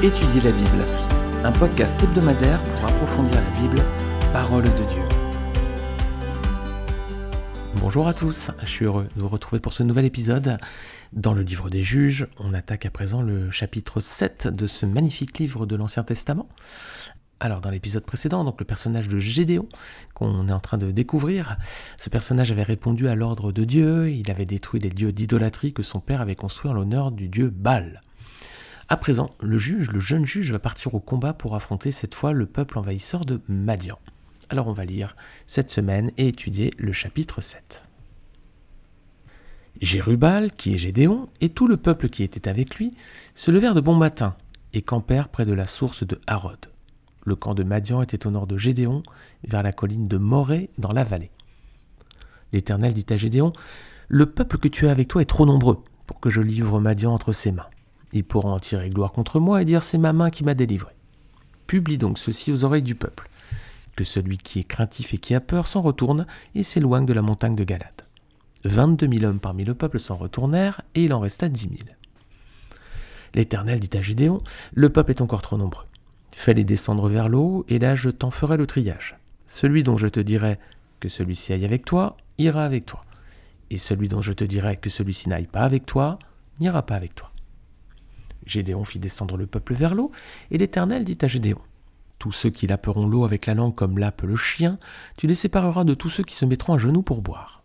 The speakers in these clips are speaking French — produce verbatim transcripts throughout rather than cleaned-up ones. Étudier la Bible, un podcast hebdomadaire pour approfondir la Bible, parole de Dieu. Bonjour à tous, je suis heureux de vous retrouver pour ce nouvel épisode. Dans le livre des Juges, on attaque à présent le chapitre sept de ce magnifique livre de l'Ancien Testament. Alors dans l'épisode précédent, donc le personnage de Gédéon qu'on est en train de découvrir, ce personnage avait répondu à l'ordre de Dieu, il avait détruit les lieux d'idolâtrie que son père avait construits en l'honneur du dieu Baal. À présent, le juge, le jeune juge va partir au combat pour affronter cette fois le peuple envahisseur de Madian. Alors on va lire cette semaine et étudier le chapitre sept. Jérubal, qui est Gédéon, et tout le peuple qui était avec lui, se levèrent de bon matin et campèrent près de la source de Harod. Le camp de Madian était au nord de Gédéon, vers la colline de Morée, dans la vallée. L'Éternel dit à Gédéon, « Le peuple que tu as avec toi est trop nombreux pour que je livre Madian entre ses mains. Il pourra en tirer gloire contre moi et dire « C'est ma main qui m'a délivré ». Publie donc ceci aux oreilles du peuple, que celui qui est craintif et qui a peur s'en retourne et s'éloigne de la montagne de Galate. vingt-deux mille hommes parmi le peuple s'en retournèrent et il en resta dix mille. L'Éternel dit à Gédéon, « Le peuple est encore trop nombreux. Fais-les descendre vers l'eau, et là je t'en ferai le triage. Celui dont je te dirai que celui-ci aille avec toi, ira avec toi. Et celui dont je te dirai que celui-ci n'aille pas avec toi, n'ira pas avec toi. » Gédéon fit descendre le peuple vers l'eau, et l'Éternel dit à Gédéon, « Tous ceux qui laperont l'eau avec la langue comme lape le chien, tu les sépareras de tous ceux qui se mettront à genoux pour boire. »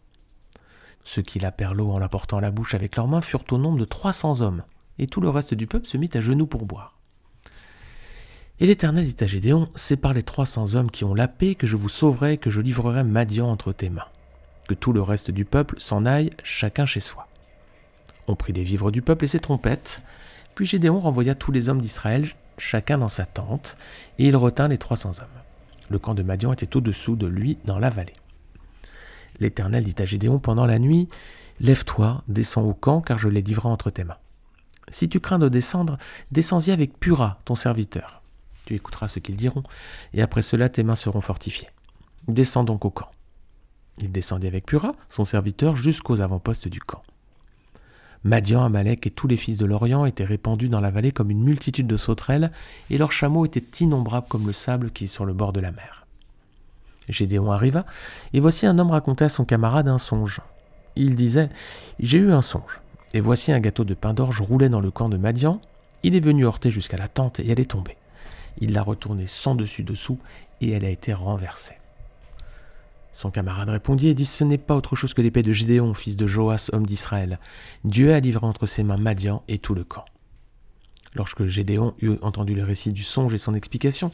Ceux qui lapèrent l'eau en la portant à la bouche avec leurs mains furent au nombre de trois cents hommes, et tout le reste du peuple se mit à genoux pour boire. Et l'Éternel dit à Gédéon, « C'est par les trois cents hommes qui ont la paix que je vous sauverai, que je livrerai Madian entre tes mains. Que tout le reste du peuple s'en aille, chacun chez soi. » On prit les vivres du peuple et ses trompettes. Puis Gédéon renvoya tous les hommes d'Israël, chacun dans sa tente, et il retint les trois cents hommes. Le camp de Madian était au-dessous de lui dans la vallée. L'Éternel dit à Gédéon pendant la nuit, « Lève-toi, descends au camp, car je les livrerai entre tes mains. Si tu crains de descendre, descends-y avec Purah, ton serviteur. » Tu écouteras ce qu'ils diront, et après cela tes mains seront fortifiées. Descends donc au camp. » Il descendit avec Purah, son serviteur, jusqu'aux avant-postes du camp. Madian, Amalek et tous les fils de l'Orient étaient répandus dans la vallée comme une multitude de sauterelles, et leurs chameaux étaient innombrables comme le sable qui est sur le bord de la mer. Gédéon arriva, et voici un homme racontait à son camarade un songe. Il disait, « J'ai eu un songe, et voici un gâteau de pain d'orge roulait dans le camp de Madian. Il est venu heurter jusqu'à la tente, et elle est tombée. Il l'a retournée sans dessus-dessous et elle a été renversée. » Son camarade répondit et dit « Ce n'est pas autre chose que l'épée de Gédéon, fils de Joas, homme d'Israël. Dieu a livré entre ses mains Madian et tout le camp. » Lorsque Gédéon eut entendu le récit du songe et son explication,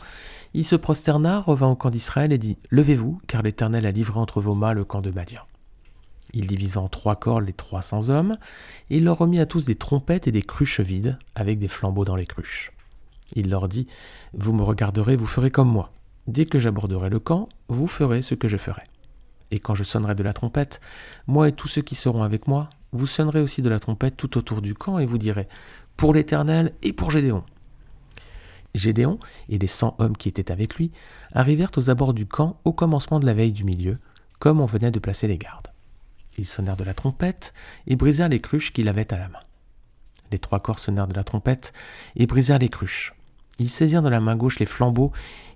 il se prosterna, revint au camp d'Israël et dit « Levez-vous, car l'Éternel a livré entre vos mains le camp de Madian. » Il divisa en trois corps les trois cents hommes et il leur remit à tous des trompettes et des cruches vides avec des flambeaux dans les cruches. Il leur dit « Vous me regarderez, vous ferez comme moi. Dès que j'aborderai le camp, vous ferez ce que je ferai. Et quand je sonnerai de la trompette, moi et tous ceux qui seront avec moi, vous sonnerez aussi de la trompette tout autour du camp et vous direz « Pour l'Éternel et pour Gédéon !» Gédéon et les cent hommes qui étaient avec lui arrivèrent aux abords du camp au commencement de la veille du milieu, comme on venait de placer les gardes. Ils sonnèrent de la trompette et brisèrent les cruches qu'il avait à la main. Les trois corps sonnèrent de la trompette et brisèrent les cruches. Ils saisirent de la main gauche les flambeaux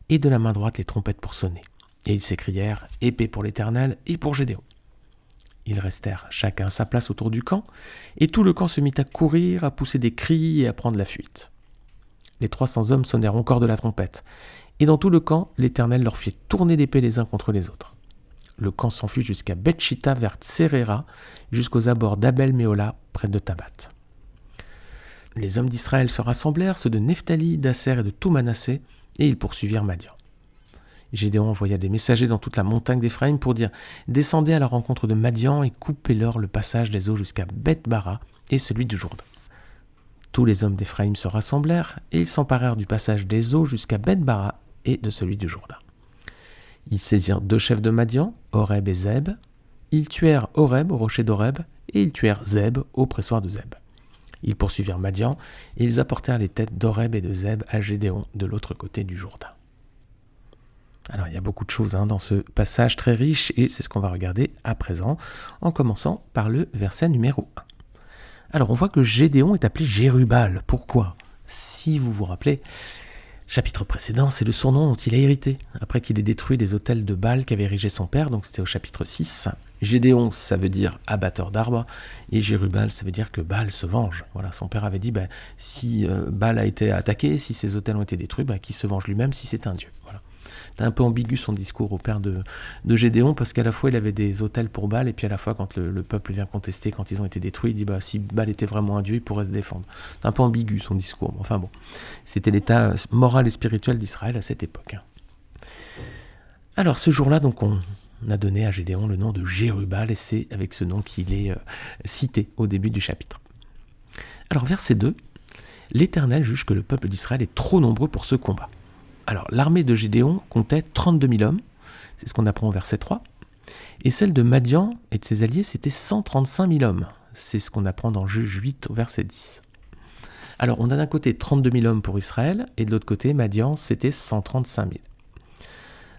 et de la main droite les trompettes pour sonner. Et ils s'écrièrent « Épée pour l'Éternel et pour Gédéon !» Ils restèrent chacun à sa place autour du camp, et tout le camp se mit à courir, à pousser des cris et à prendre la fuite. Les trois cents hommes sonnèrent encore de la trompette, et dans tout le camp, l'Éternel leur fit tourner l'épée les uns contre les autres. Le camp s'enfuit jusqu'à Bethchita vers Tserera, jusqu'aux abords d'Abel-Méola, près de Tabat. Les hommes d'Israël se rassemblèrent, ceux de Neftali, d'Asser et de Toumanassé, et ils poursuivirent Madian. Gédéon envoya des messagers dans toute la montagne d'Éphraïm pour dire « Descendez à la rencontre de Madian et coupez-leur le passage des eaux jusqu'à Bethbara et celui du Jourdain. » Tous les hommes d'Éphraïm se rassemblèrent et ils s'emparèrent du passage des eaux jusqu'à Bethbara et de celui du Jourdain. Ils saisirent deux chefs de Madian, Oreb et Zeb. Ils tuèrent Oreb au rocher d'Oreb et ils tuèrent Zeb au pressoir de Zeb. Ils poursuivirent Madian et ils apportèrent les têtes d'Oreb et de Zeb à Gédéon de l'autre côté du Jourdain. Alors il y a beaucoup de choses hein, dans ce passage très riche et c'est ce qu'on va regarder à présent en commençant par le verset numéro un. Alors on voit que Gédéon est appelé Jérubal. Pourquoi ? Si vous vous rappelez, chapitre précédent, c'est le surnom dont il a hérité, après qu'il ait détruit les autels de Baal qu'avait érigé son père, donc c'était au chapitre six. Gédéon, ça veut dire abatteur d'arbres, et Jérubal, ça veut dire que Baal se venge. Voilà, son père avait dit, bah, si euh, Baal a été attaqué, si ses autels ont été détruits, bah, qu'il se venge lui-même si c'est un dieu. Voilà. C'était un peu ambigu son discours au père de, de Gédéon, parce qu'à la fois il avait des autels pour Baal, et puis à la fois quand le, le peuple vient contester, quand ils ont été détruits, il dit bah, si Baal était vraiment un dieu, il pourrait se défendre. C'est un peu ambigu son discours, enfin bon, c'était l'état moral et spirituel d'Israël à cette époque. Alors ce jour-là, donc on a donné à Gédéon le nom de Jérubal, et c'est avec ce nom qu'il est euh, cité au début du chapitre. Alors verset deux, l'Éternel juge que le peuple d'Israël est trop nombreux pour ce combat. Alors, l'armée de Gédéon comptait trente-deux mille hommes, c'est ce qu'on apprend au verset trois, et celle de Madian et de ses alliés, c'était cent trente-cinq mille hommes, c'est ce qu'on apprend dans Juges huit au verset dix. Alors, on a d'un côté trente-deux mille hommes pour Israël, et de l'autre côté, Madian, c'était cent trente-cinq mille.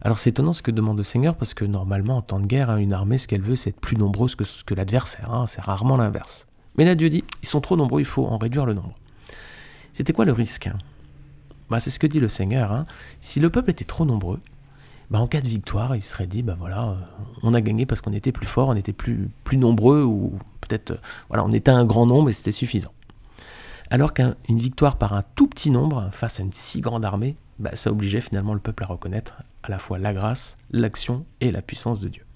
Alors, c'est étonnant ce que demande le Seigneur, parce que normalement, en temps de guerre, une armée, ce qu'elle veut, c'est être plus nombreuse que, que l'adversaire, hein, c'est rarement l'inverse. Mais là, Dieu dit, ils sont trop nombreux, il faut en réduire le nombre. C'était quoi le risque ? Bah, c'est ce que dit le Seigneur, hein. Si le peuple était trop nombreux, bah, en cas de victoire, il serait dit, bah, voilà, on a gagné parce qu'on était plus fort, on était plus, plus nombreux, ou peut-être voilà, on était un grand nombre et c'était suffisant. Alors qu'une victoire par un tout petit nombre face à une si grande armée, bah, ça obligeait finalement le peuple à reconnaître à la fois la grâce, l'action et la puissance de Dieu.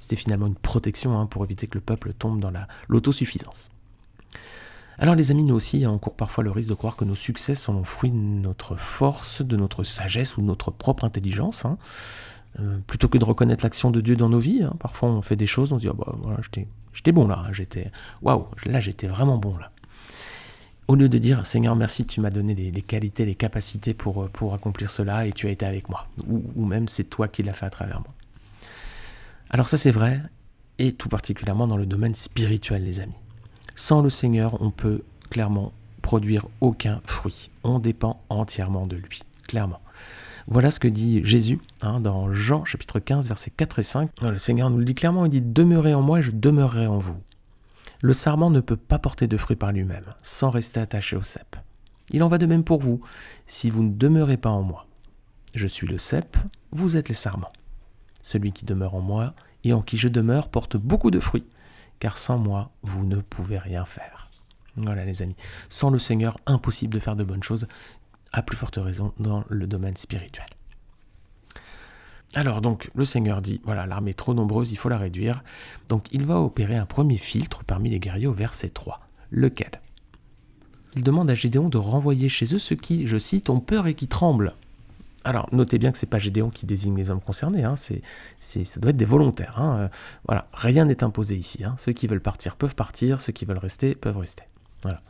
C'était finalement une protection, hein, pour éviter que le peuple tombe dans la, l'autosuffisance. Alors les amis, nous aussi, hein, on court parfois le risque de croire que nos succès sont le fruit de notre force, de notre sagesse ou de notre propre intelligence, hein. Euh, plutôt que de reconnaître l'action de Dieu dans nos vies, hein. Parfois on fait des choses, on se dit oh, « bah, voilà, j'étais, j'étais bon là, j'étais, waouh, là j'étais vraiment bon là ». Au lieu de dire « Seigneur, merci, tu m'as donné les, les qualités, les capacités pour, pour accomplir cela et tu as été avec moi » ou, ou même « c'est toi qui l'as fait à travers moi ». Alors ça c'est vrai, et tout particulièrement dans le domaine spirituel les amis. Sans le Seigneur, on peut clairement produire aucun fruit. On dépend entièrement de lui, clairement. Voilà ce que dit Jésus, hein, dans Jean chapitre quinze, versets quatre et cinq. Le Seigneur nous le dit clairement, il dit « Demeurez en moi et je demeurerai en vous ». Le sarment ne peut pas porter de fruits par lui-même, sans rester attaché au cep. Il en va de même pour vous, si vous ne demeurez pas en moi. Je suis le cep, vous êtes les sarments. Celui qui demeure en moi et en qui je demeure porte beaucoup de fruits. Car sans moi, vous ne pouvez rien faire. Voilà les amis, sans le Seigneur, impossible de faire de bonnes choses, à plus forte raison dans le domaine spirituel. Alors donc, le Seigneur dit, voilà, l'armée est trop nombreuse, il faut la réduire. Donc il va opérer un premier filtre parmi les guerriers au verset trois, lequel il demande à Gédéon de renvoyer chez eux ceux qui, je cite, ont peur et qui tremblent. Alors, notez bien que ce n'est pas Gédéon qui désigne les hommes concernés, hein, c'est, c'est, ça doit être des volontaires. Hein, euh, voilà, rien n'est imposé ici. Hein, ceux qui veulent partir peuvent partir, ceux qui veulent rester peuvent rester. Voilà.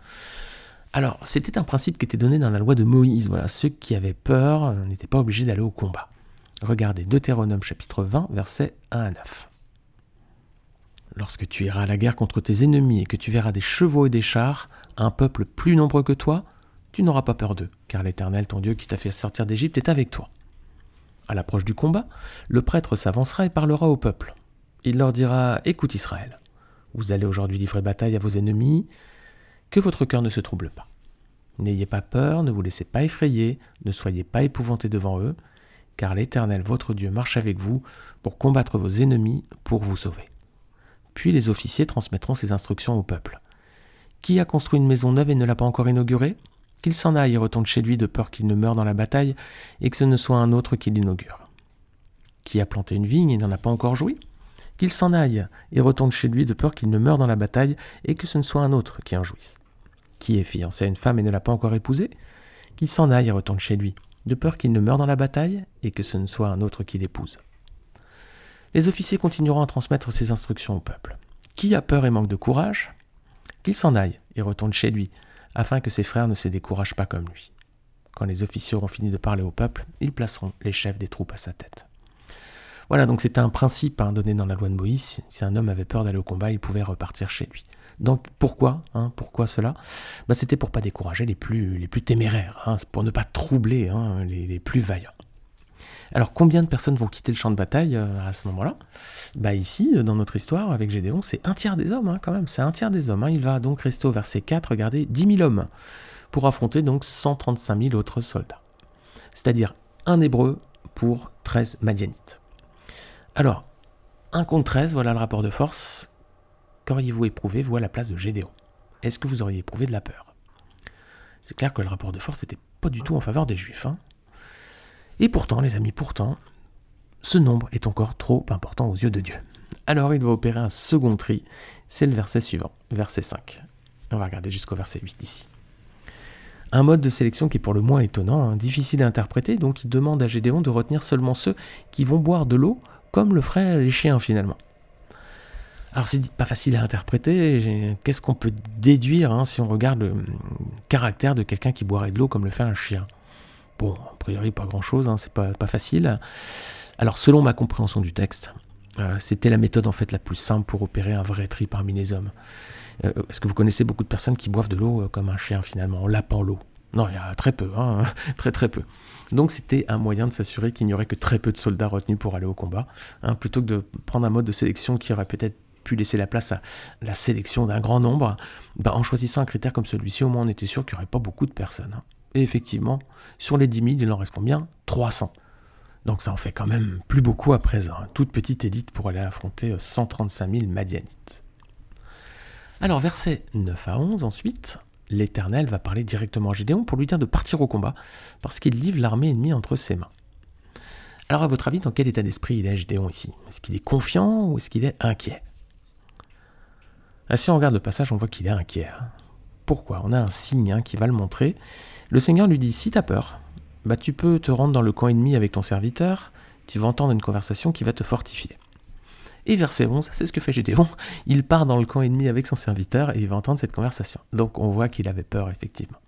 Alors, c'était un principe qui était donné dans la loi de Moïse. Voilà, ceux qui avaient peur n'étaient pas obligés d'aller au combat. Regardez Deutéronome chapitre vingt, versets un à neuf. Lorsque tu iras à la guerre contre tes ennemis et que tu verras des chevaux et des chars, un peuple plus nombreux que toi, tu n'auras pas peur d'eux, car l'Éternel, ton Dieu, qui t'a fait sortir d'Égypte, est avec toi. À l'approche du combat, le prêtre s'avancera et parlera au peuple. Il leur dira « Écoute Israël, vous allez aujourd'hui livrer bataille à vos ennemis, que votre cœur ne se trouble pas. N'ayez pas peur, ne vous laissez pas effrayer, ne soyez pas épouvantés devant eux, car l'Éternel, votre Dieu, marche avec vous pour combattre vos ennemis, pour vous sauver. » Puis les officiers transmettront ces instructions au peuple. « Qui a construit une maison neuve et ne l'a pas encore inaugurée ? Qu'il s'en aille et retourne chez lui de peur qu'il ne meure dans la bataille et que ce ne soit un autre qui l'inaugure. Qui a planté une vigne et n'en a pas encore joui ? Qu'il s'en aille et retourne chez lui de peur qu'il ne meure dans la bataille et que ce ne soit un autre qui en jouisse. Qui est fiancé à une femme et ne l'a pas encore épousée ? Qu'il s'en aille et retourne chez lui de peur qu'il ne meure dans la bataille et que ce ne soit un autre qui l'épouse. » Les officiers continueront à transmettre ces instructions au peuple. Qui a peur et manque de courage ? Qu'il s'en aille et retourne chez lui afin que ses frères ne se découragent pas comme lui. Quand les officiers auront fini de parler au peuple, ils placeront les chefs des troupes à sa tête. Voilà, donc c'était un principe, hein, donné dans la loi de Moïse. Si un homme avait peur d'aller au combat, il pouvait repartir chez lui. Donc pourquoi hein, Pourquoi cela bah, c'était pour ne pas décourager les plus, les plus téméraires, hein, pour ne pas troubler hein, les, les plus vaillants. Alors combien de personnes vont quitter le champ de bataille euh, à ce moment-là ? Bah ici, dans notre histoire avec Gédéon, c'est un tiers des hommes hein, quand même, c'est un tiers des hommes. Hein. Il va donc rester au verset quatre, regardez, dix mille hommes. pour affronter donc cent trente-cinq mille autres soldats, c'est-à-dire un Hébreu pour treize Madianites. Alors, un contre treize, voilà le rapport de force. Qu'auriez-vous éprouvé, vous, à la place de Gédéon? Est-ce que vous auriez éprouvé de la peur? C'est clair que le rapport de force n'était pas du tout en faveur des Juifs. Hein Et pourtant, les amis, pourtant, ce nombre est encore trop important aux yeux de Dieu. Alors, il va opérer un second tri. C'est le verset suivant, verset cinq. On va regarder jusqu'au verset huit ici. Un mode de sélection qui est pour le moins étonnant, hein, difficile à interpréter, donc il demande à Gédéon de retenir seulement ceux qui vont boire de l'eau, comme le feraient les chiens, finalement. Alors, c'est pas facile à interpréter. Qu'est-ce qu'on peut déduire hein, si on regarde le caractère de quelqu'un qui boirait de l'eau comme le fait un chien? Bon, a priori, pas grand-chose, hein, c'est pas, pas facile. Alors, selon ma compréhension du texte, euh, c'était la méthode en fait la plus simple pour opérer un vrai tri parmi les hommes. Euh, est-ce que vous connaissez beaucoup de personnes qui boivent de l'eau euh, comme un chien, finalement, en lapant l'eau? Non, il y a très peu, hein, très très peu. Donc c'était un moyen de s'assurer qu'il n'y aurait que très peu de soldats retenus pour aller au combat, hein, plutôt que de prendre un mode de sélection qui aurait peut-être pu laisser la place à la sélection d'un grand nombre. Bah, en choisissant un critère comme celui-ci, au moins on était sûr qu'il n'y aurait pas beaucoup de personnes. Hein. Et effectivement, sur les dix mille, il en reste combien? trois cents. Donc ça en fait quand même plus beaucoup à présent, hein. Toute petite élite pour aller affronter cent trente-cinq mille Madianites. Alors, versets neuf à onze, ensuite, l'Éternel va parler directement à Gédéon pour lui dire de partir au combat, parce qu'il livre l'armée ennemie entre ses mains. Alors, à votre avis, dans quel état d'esprit il est Gédéon ici? Est-ce qu'il est confiant ou est-ce qu'il est inquiet? Ah, si on regarde le passage, on voit qu'il est inquiet. Pourquoi? On a un signe hein, qui va le montrer. Le Seigneur lui dit, si t'as peur, bah, tu peux te rendre dans le camp ennemi avec ton serviteur, tu vas entendre une conversation qui va te fortifier. Et verset onze, c'est ce que fait Gédéon, il part dans le camp ennemi avec son serviteur et il va entendre cette conversation. Donc on voit qu'il avait peur, effectivement.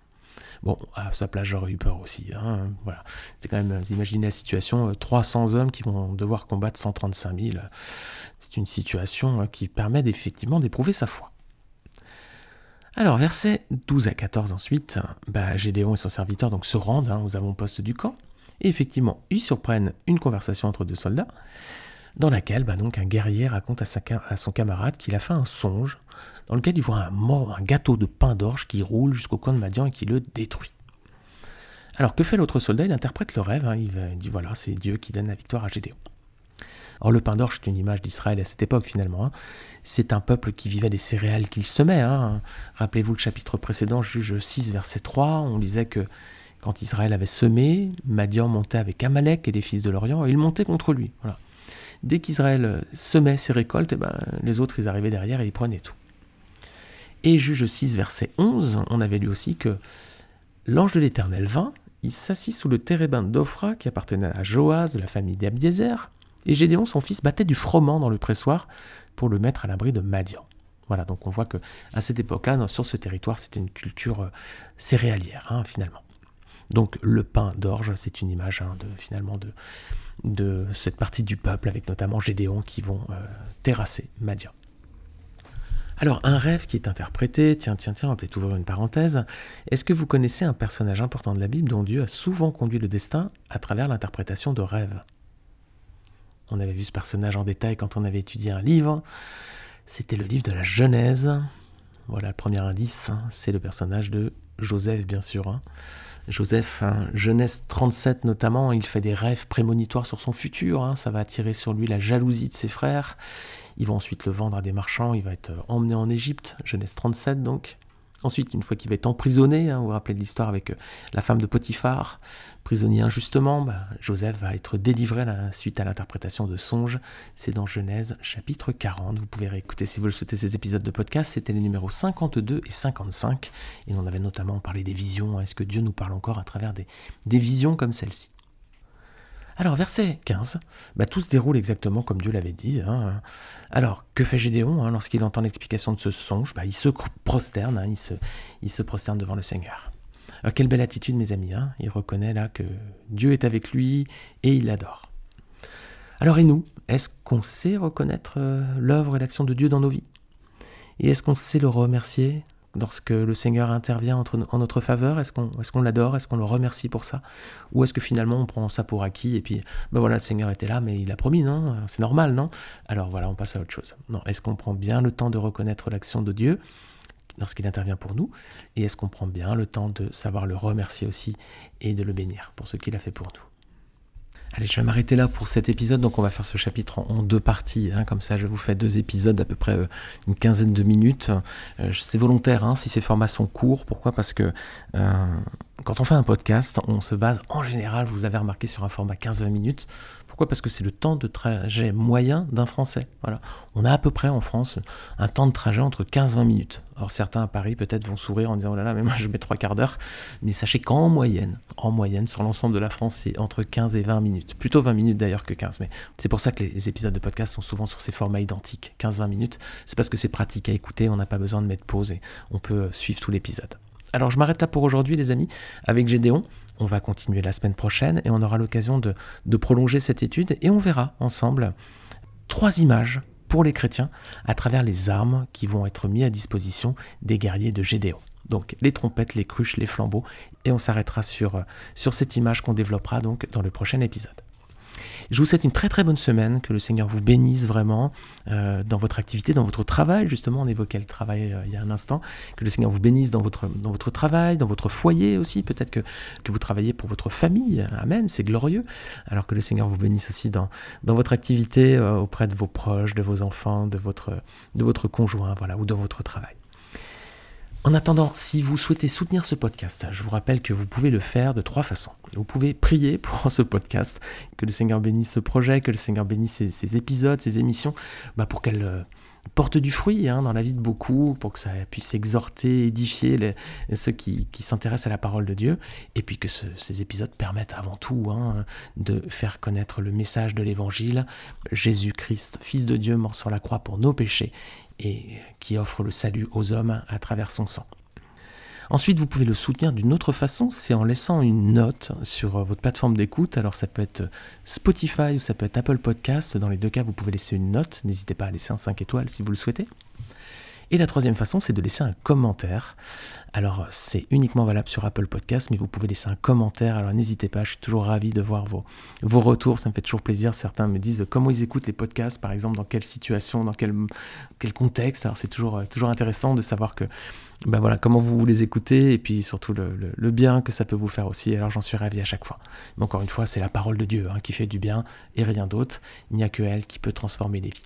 Bon, à sa place, j'aurais eu peur aussi. Hein, voilà. C'est quand même, vous imaginez la situation, trois cents hommes qui vont devoir combattre cent trente-cinq mille. C'est une situation qui permet effectivement d'éprouver sa foi. Alors, versets douze à quatorze ensuite, bah, Gédéon et son serviteur donc, se rendent hein, aux avant-postes du camp. Et effectivement, ils surprennent une conversation entre deux soldats, dans laquelle bah donc, un guerrier raconte à, sa, à son camarade qu'il a fait un songe dans lequel il voit un, mort, un gâteau de pain d'orge qui roule jusqu'au camp de Madian et qui le détruit. Alors que fait l'autre soldat? Il interprète le rêve, hein, il, va, il dit voilà, c'est Dieu qui donne la victoire à Gédéon. Alors le pain d'orge, c'est une image d'Israël à cette époque finalement, hein. C'est un peuple qui vivait des céréales qu'il semait. Hein. Rappelez-vous le chapitre précédent, Juges six, verset trois, on lisait que quand Israël avait semé, Madian montait avec Amalek et les fils de l'Orient, et ils montaient contre lui, voilà. Dès qu'Israël semait ses récoltes, eh ben, les autres ils arrivaient derrière et ils prenaient tout. Et Juges six, verset onze, on avait lu aussi que l'ange de l'Éternel vint, il s'assit sous le Térébain d'Ophra qui appartenait à Joas, de la famille d'Abiézer, et Gédéon, son fils, battait du froment dans le pressoir pour le mettre à l'abri de Madian. Voilà, donc on voit qu'à cette époque-là, sur ce territoire, c'était une culture céréalière, hein, finalement. Donc le pain d'orge, c'est une image hein, de, finalement de, de cette partie du peuple, avec notamment Gédéon qui vont euh, terrasser Madian. Alors un rêve qui est interprété, tiens, tiens, tiens, on va peut-être ouvrir une parenthèse. Est-ce que vous connaissez un personnage important de la Bible dont Dieu a souvent conduit le destin à travers l'interprétation de rêves? On avait vu ce personnage en détail quand on avait étudié un livre, c'était le livre de la Genèse. Voilà le premier indice, hein, c'est le personnage de Joseph bien sûr. Hein. Joseph, hein, Genèse trente-sept notamment, il fait des rêves prémonitoires sur son futur, hein, ça va attirer sur lui la jalousie de ses frères, ils vont ensuite le vendre à des marchands, il va être emmené en Égypte, Genèse trente-sept donc. Ensuite, une fois qu'il va être emprisonné, hein, vous vous rappelez de l'histoire avec la femme de Potiphar, prisonnier injustement, bah, Joseph va être délivré là, suite à l'interprétation de songes, c'est dans Genèse chapitre quarante, vous pouvez réécouter si vous le souhaitez ces épisodes de podcast, c'était les numéros cinquante-deux et cinquante-cinq, et on avait notamment parlé des visions, est-ce que Dieu nous parle encore à travers des, des visions comme celle-ci? Alors, verset quinze, bah, tout se déroule exactement comme Dieu l'avait dit. Hein. Alors, que fait Gédéon hein, lorsqu'il entend l'explication de ce songe? bah, Il se prosterne, hein, il, se, il se prosterne devant le Seigneur. Alors, quelle belle attitude, mes amis. Hein. Il reconnaît là que Dieu est avec lui et il l'adore. Alors, et nous, est-ce qu'on sait reconnaître euh, l'œuvre et l'action de Dieu dans nos vies? Et est-ce qu'on sait le remercier lorsque le Seigneur intervient entre, en notre faveur? Est-ce qu'on, est-ce qu'on l'adore? Est-ce qu'on le remercie pour ça? Ou est-ce que finalement on prend ça pour acquis et puis, ben voilà, le Seigneur était là, mais il a promis, non? C'est normal, non? Alors voilà, on passe à autre chose. Non, est-ce qu'on prend bien le temps de reconnaître l'action de Dieu, lorsqu'il intervient pour nous, et est-ce qu'on prend bien le temps de savoir le remercier aussi et de le bénir pour ce qu'il a fait pour nous. Allez, je vais m'arrêter là pour cet épisode, donc on va faire ce chapitre en, en deux parties, hein. Comme ça je vous fais deux épisodes d'à peu près euh, une quinzaine de minutes, euh, c'est volontaire hein, si ces formats sont courts, pourquoi ? Parce que euh, quand on fait un podcast, on se base en général, vous avez remarqué, sur un format quinze à vingt minutes, pourquoi ? Parce que c'est le temps de trajet moyen d'un Français, voilà. On a à peu près en France un temps de trajet entre quinze et vingt minutes, alors certains à Paris peut-être vont sourire en disant « oh là là, mais moi je mets trois quarts d'heure », mais sachez qu'en moyenne, en moyenne sur l'ensemble de la France, c'est entre quinze et vingt minutes. Plutôt vingt minutes d'ailleurs que quinze, mais c'est pour ça que les épisodes de podcast sont souvent sur ces formats identiques, quinze à vingt minutes, c'est parce que c'est pratique à écouter, on n'a pas besoin de mettre pause et on peut suivre tout l'épisode. Alors je m'arrête là pour aujourd'hui les amis, avec Gédéon, on va continuer la semaine prochaine et on aura l'occasion de, de prolonger cette étude et on verra ensemble trois images pour les chrétiens à travers les armes qui vont être mises à disposition des guerriers de Gédéon. Donc les trompettes, les cruches, les flambeaux, et on s'arrêtera sur, sur cette image qu'on développera donc dans le prochain épisode. Je vous souhaite une très très bonne semaine, que le Seigneur vous bénisse vraiment euh, dans votre activité, dans votre travail, justement on évoquait le travail euh, il y a un instant, que le Seigneur vous bénisse dans votre, dans votre travail, dans votre foyer aussi, peut-être que, que vous travaillez pour votre famille, amen, c'est glorieux, alors que le Seigneur vous bénisse aussi dans, dans votre activité euh, auprès de vos proches, de vos enfants, de votre, de votre conjoint, voilà, ou dans votre travail. En attendant, si vous souhaitez soutenir ce podcast, je vous rappelle que vous pouvez le faire de trois façons. Vous pouvez prier pour ce podcast, que le Seigneur bénisse ce projet, que le Seigneur bénisse ces, ces épisodes, ces émissions, bah pour qu'elles euh, portent du fruit hein, dans la vie de beaucoup, pour que ça puisse exhorter, édifier les, ceux qui, qui s'intéressent à la parole de Dieu, et puis que ce, ces épisodes permettent avant tout hein, de faire connaître le message de l'Évangile, Jésus-Christ, Fils de Dieu, mort sur la croix pour nos péchés, et qui offre le salut aux hommes à travers son sang. Ensuite, vous pouvez le soutenir d'une autre façon, c'est en laissant une note sur votre plateforme d'écoute. Alors ça peut être Spotify ou ça peut être Apple Podcast. Dans les deux cas, vous pouvez laisser une note. N'hésitez pas à laisser un cinq étoiles si vous le souhaitez. Et la troisième façon, c'est de laisser un commentaire. Alors, c'est uniquement valable sur Apple Podcast, mais vous pouvez laisser un commentaire. Alors, n'hésitez pas, je suis toujours ravi de voir vos, vos retours. Ça me fait toujours plaisir. Certains me disent comment ils écoutent les podcasts, par exemple, dans quelle situation, dans quel, quel contexte. Alors, c'est toujours, toujours intéressant de savoir que, ben voilà, comment vous les écoutez et puis surtout le, le, le bien que ça peut vous faire aussi. Alors, j'en suis ravi à chaque fois. Mais encore une fois, c'est la parole de Dieu hein, qui fait du bien et rien d'autre. Il n'y a que elle qui peut transformer les vies.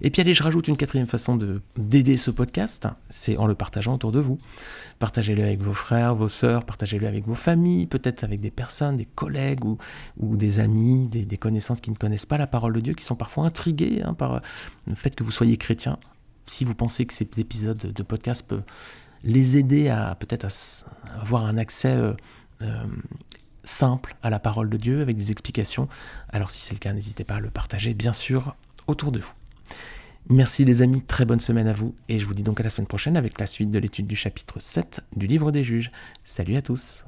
Et puis allez, je rajoute une quatrième façon de, d'aider ce podcast, c'est en le partageant autour de vous. Partagez-le avec vos frères, vos sœurs, partagez-le avec vos familles, peut-être avec des personnes, des collègues ou, ou des amis, des, des connaissances qui ne connaissent pas la parole de Dieu, qui sont parfois intrigués hein, par le fait que vous soyez chrétien. Si vous pensez que ces épisodes de podcast peuvent les aider à peut-être à, à avoir un accès euh, euh, simple à la parole de Dieu, avec des explications, alors si c'est le cas, n'hésitez pas à le partager, bien sûr, autour de vous. Merci les amis, très bonne semaine à vous et je vous dis donc à la semaine prochaine avec la suite de l'étude du chapitre sept du livre des Juges. Salut à tous.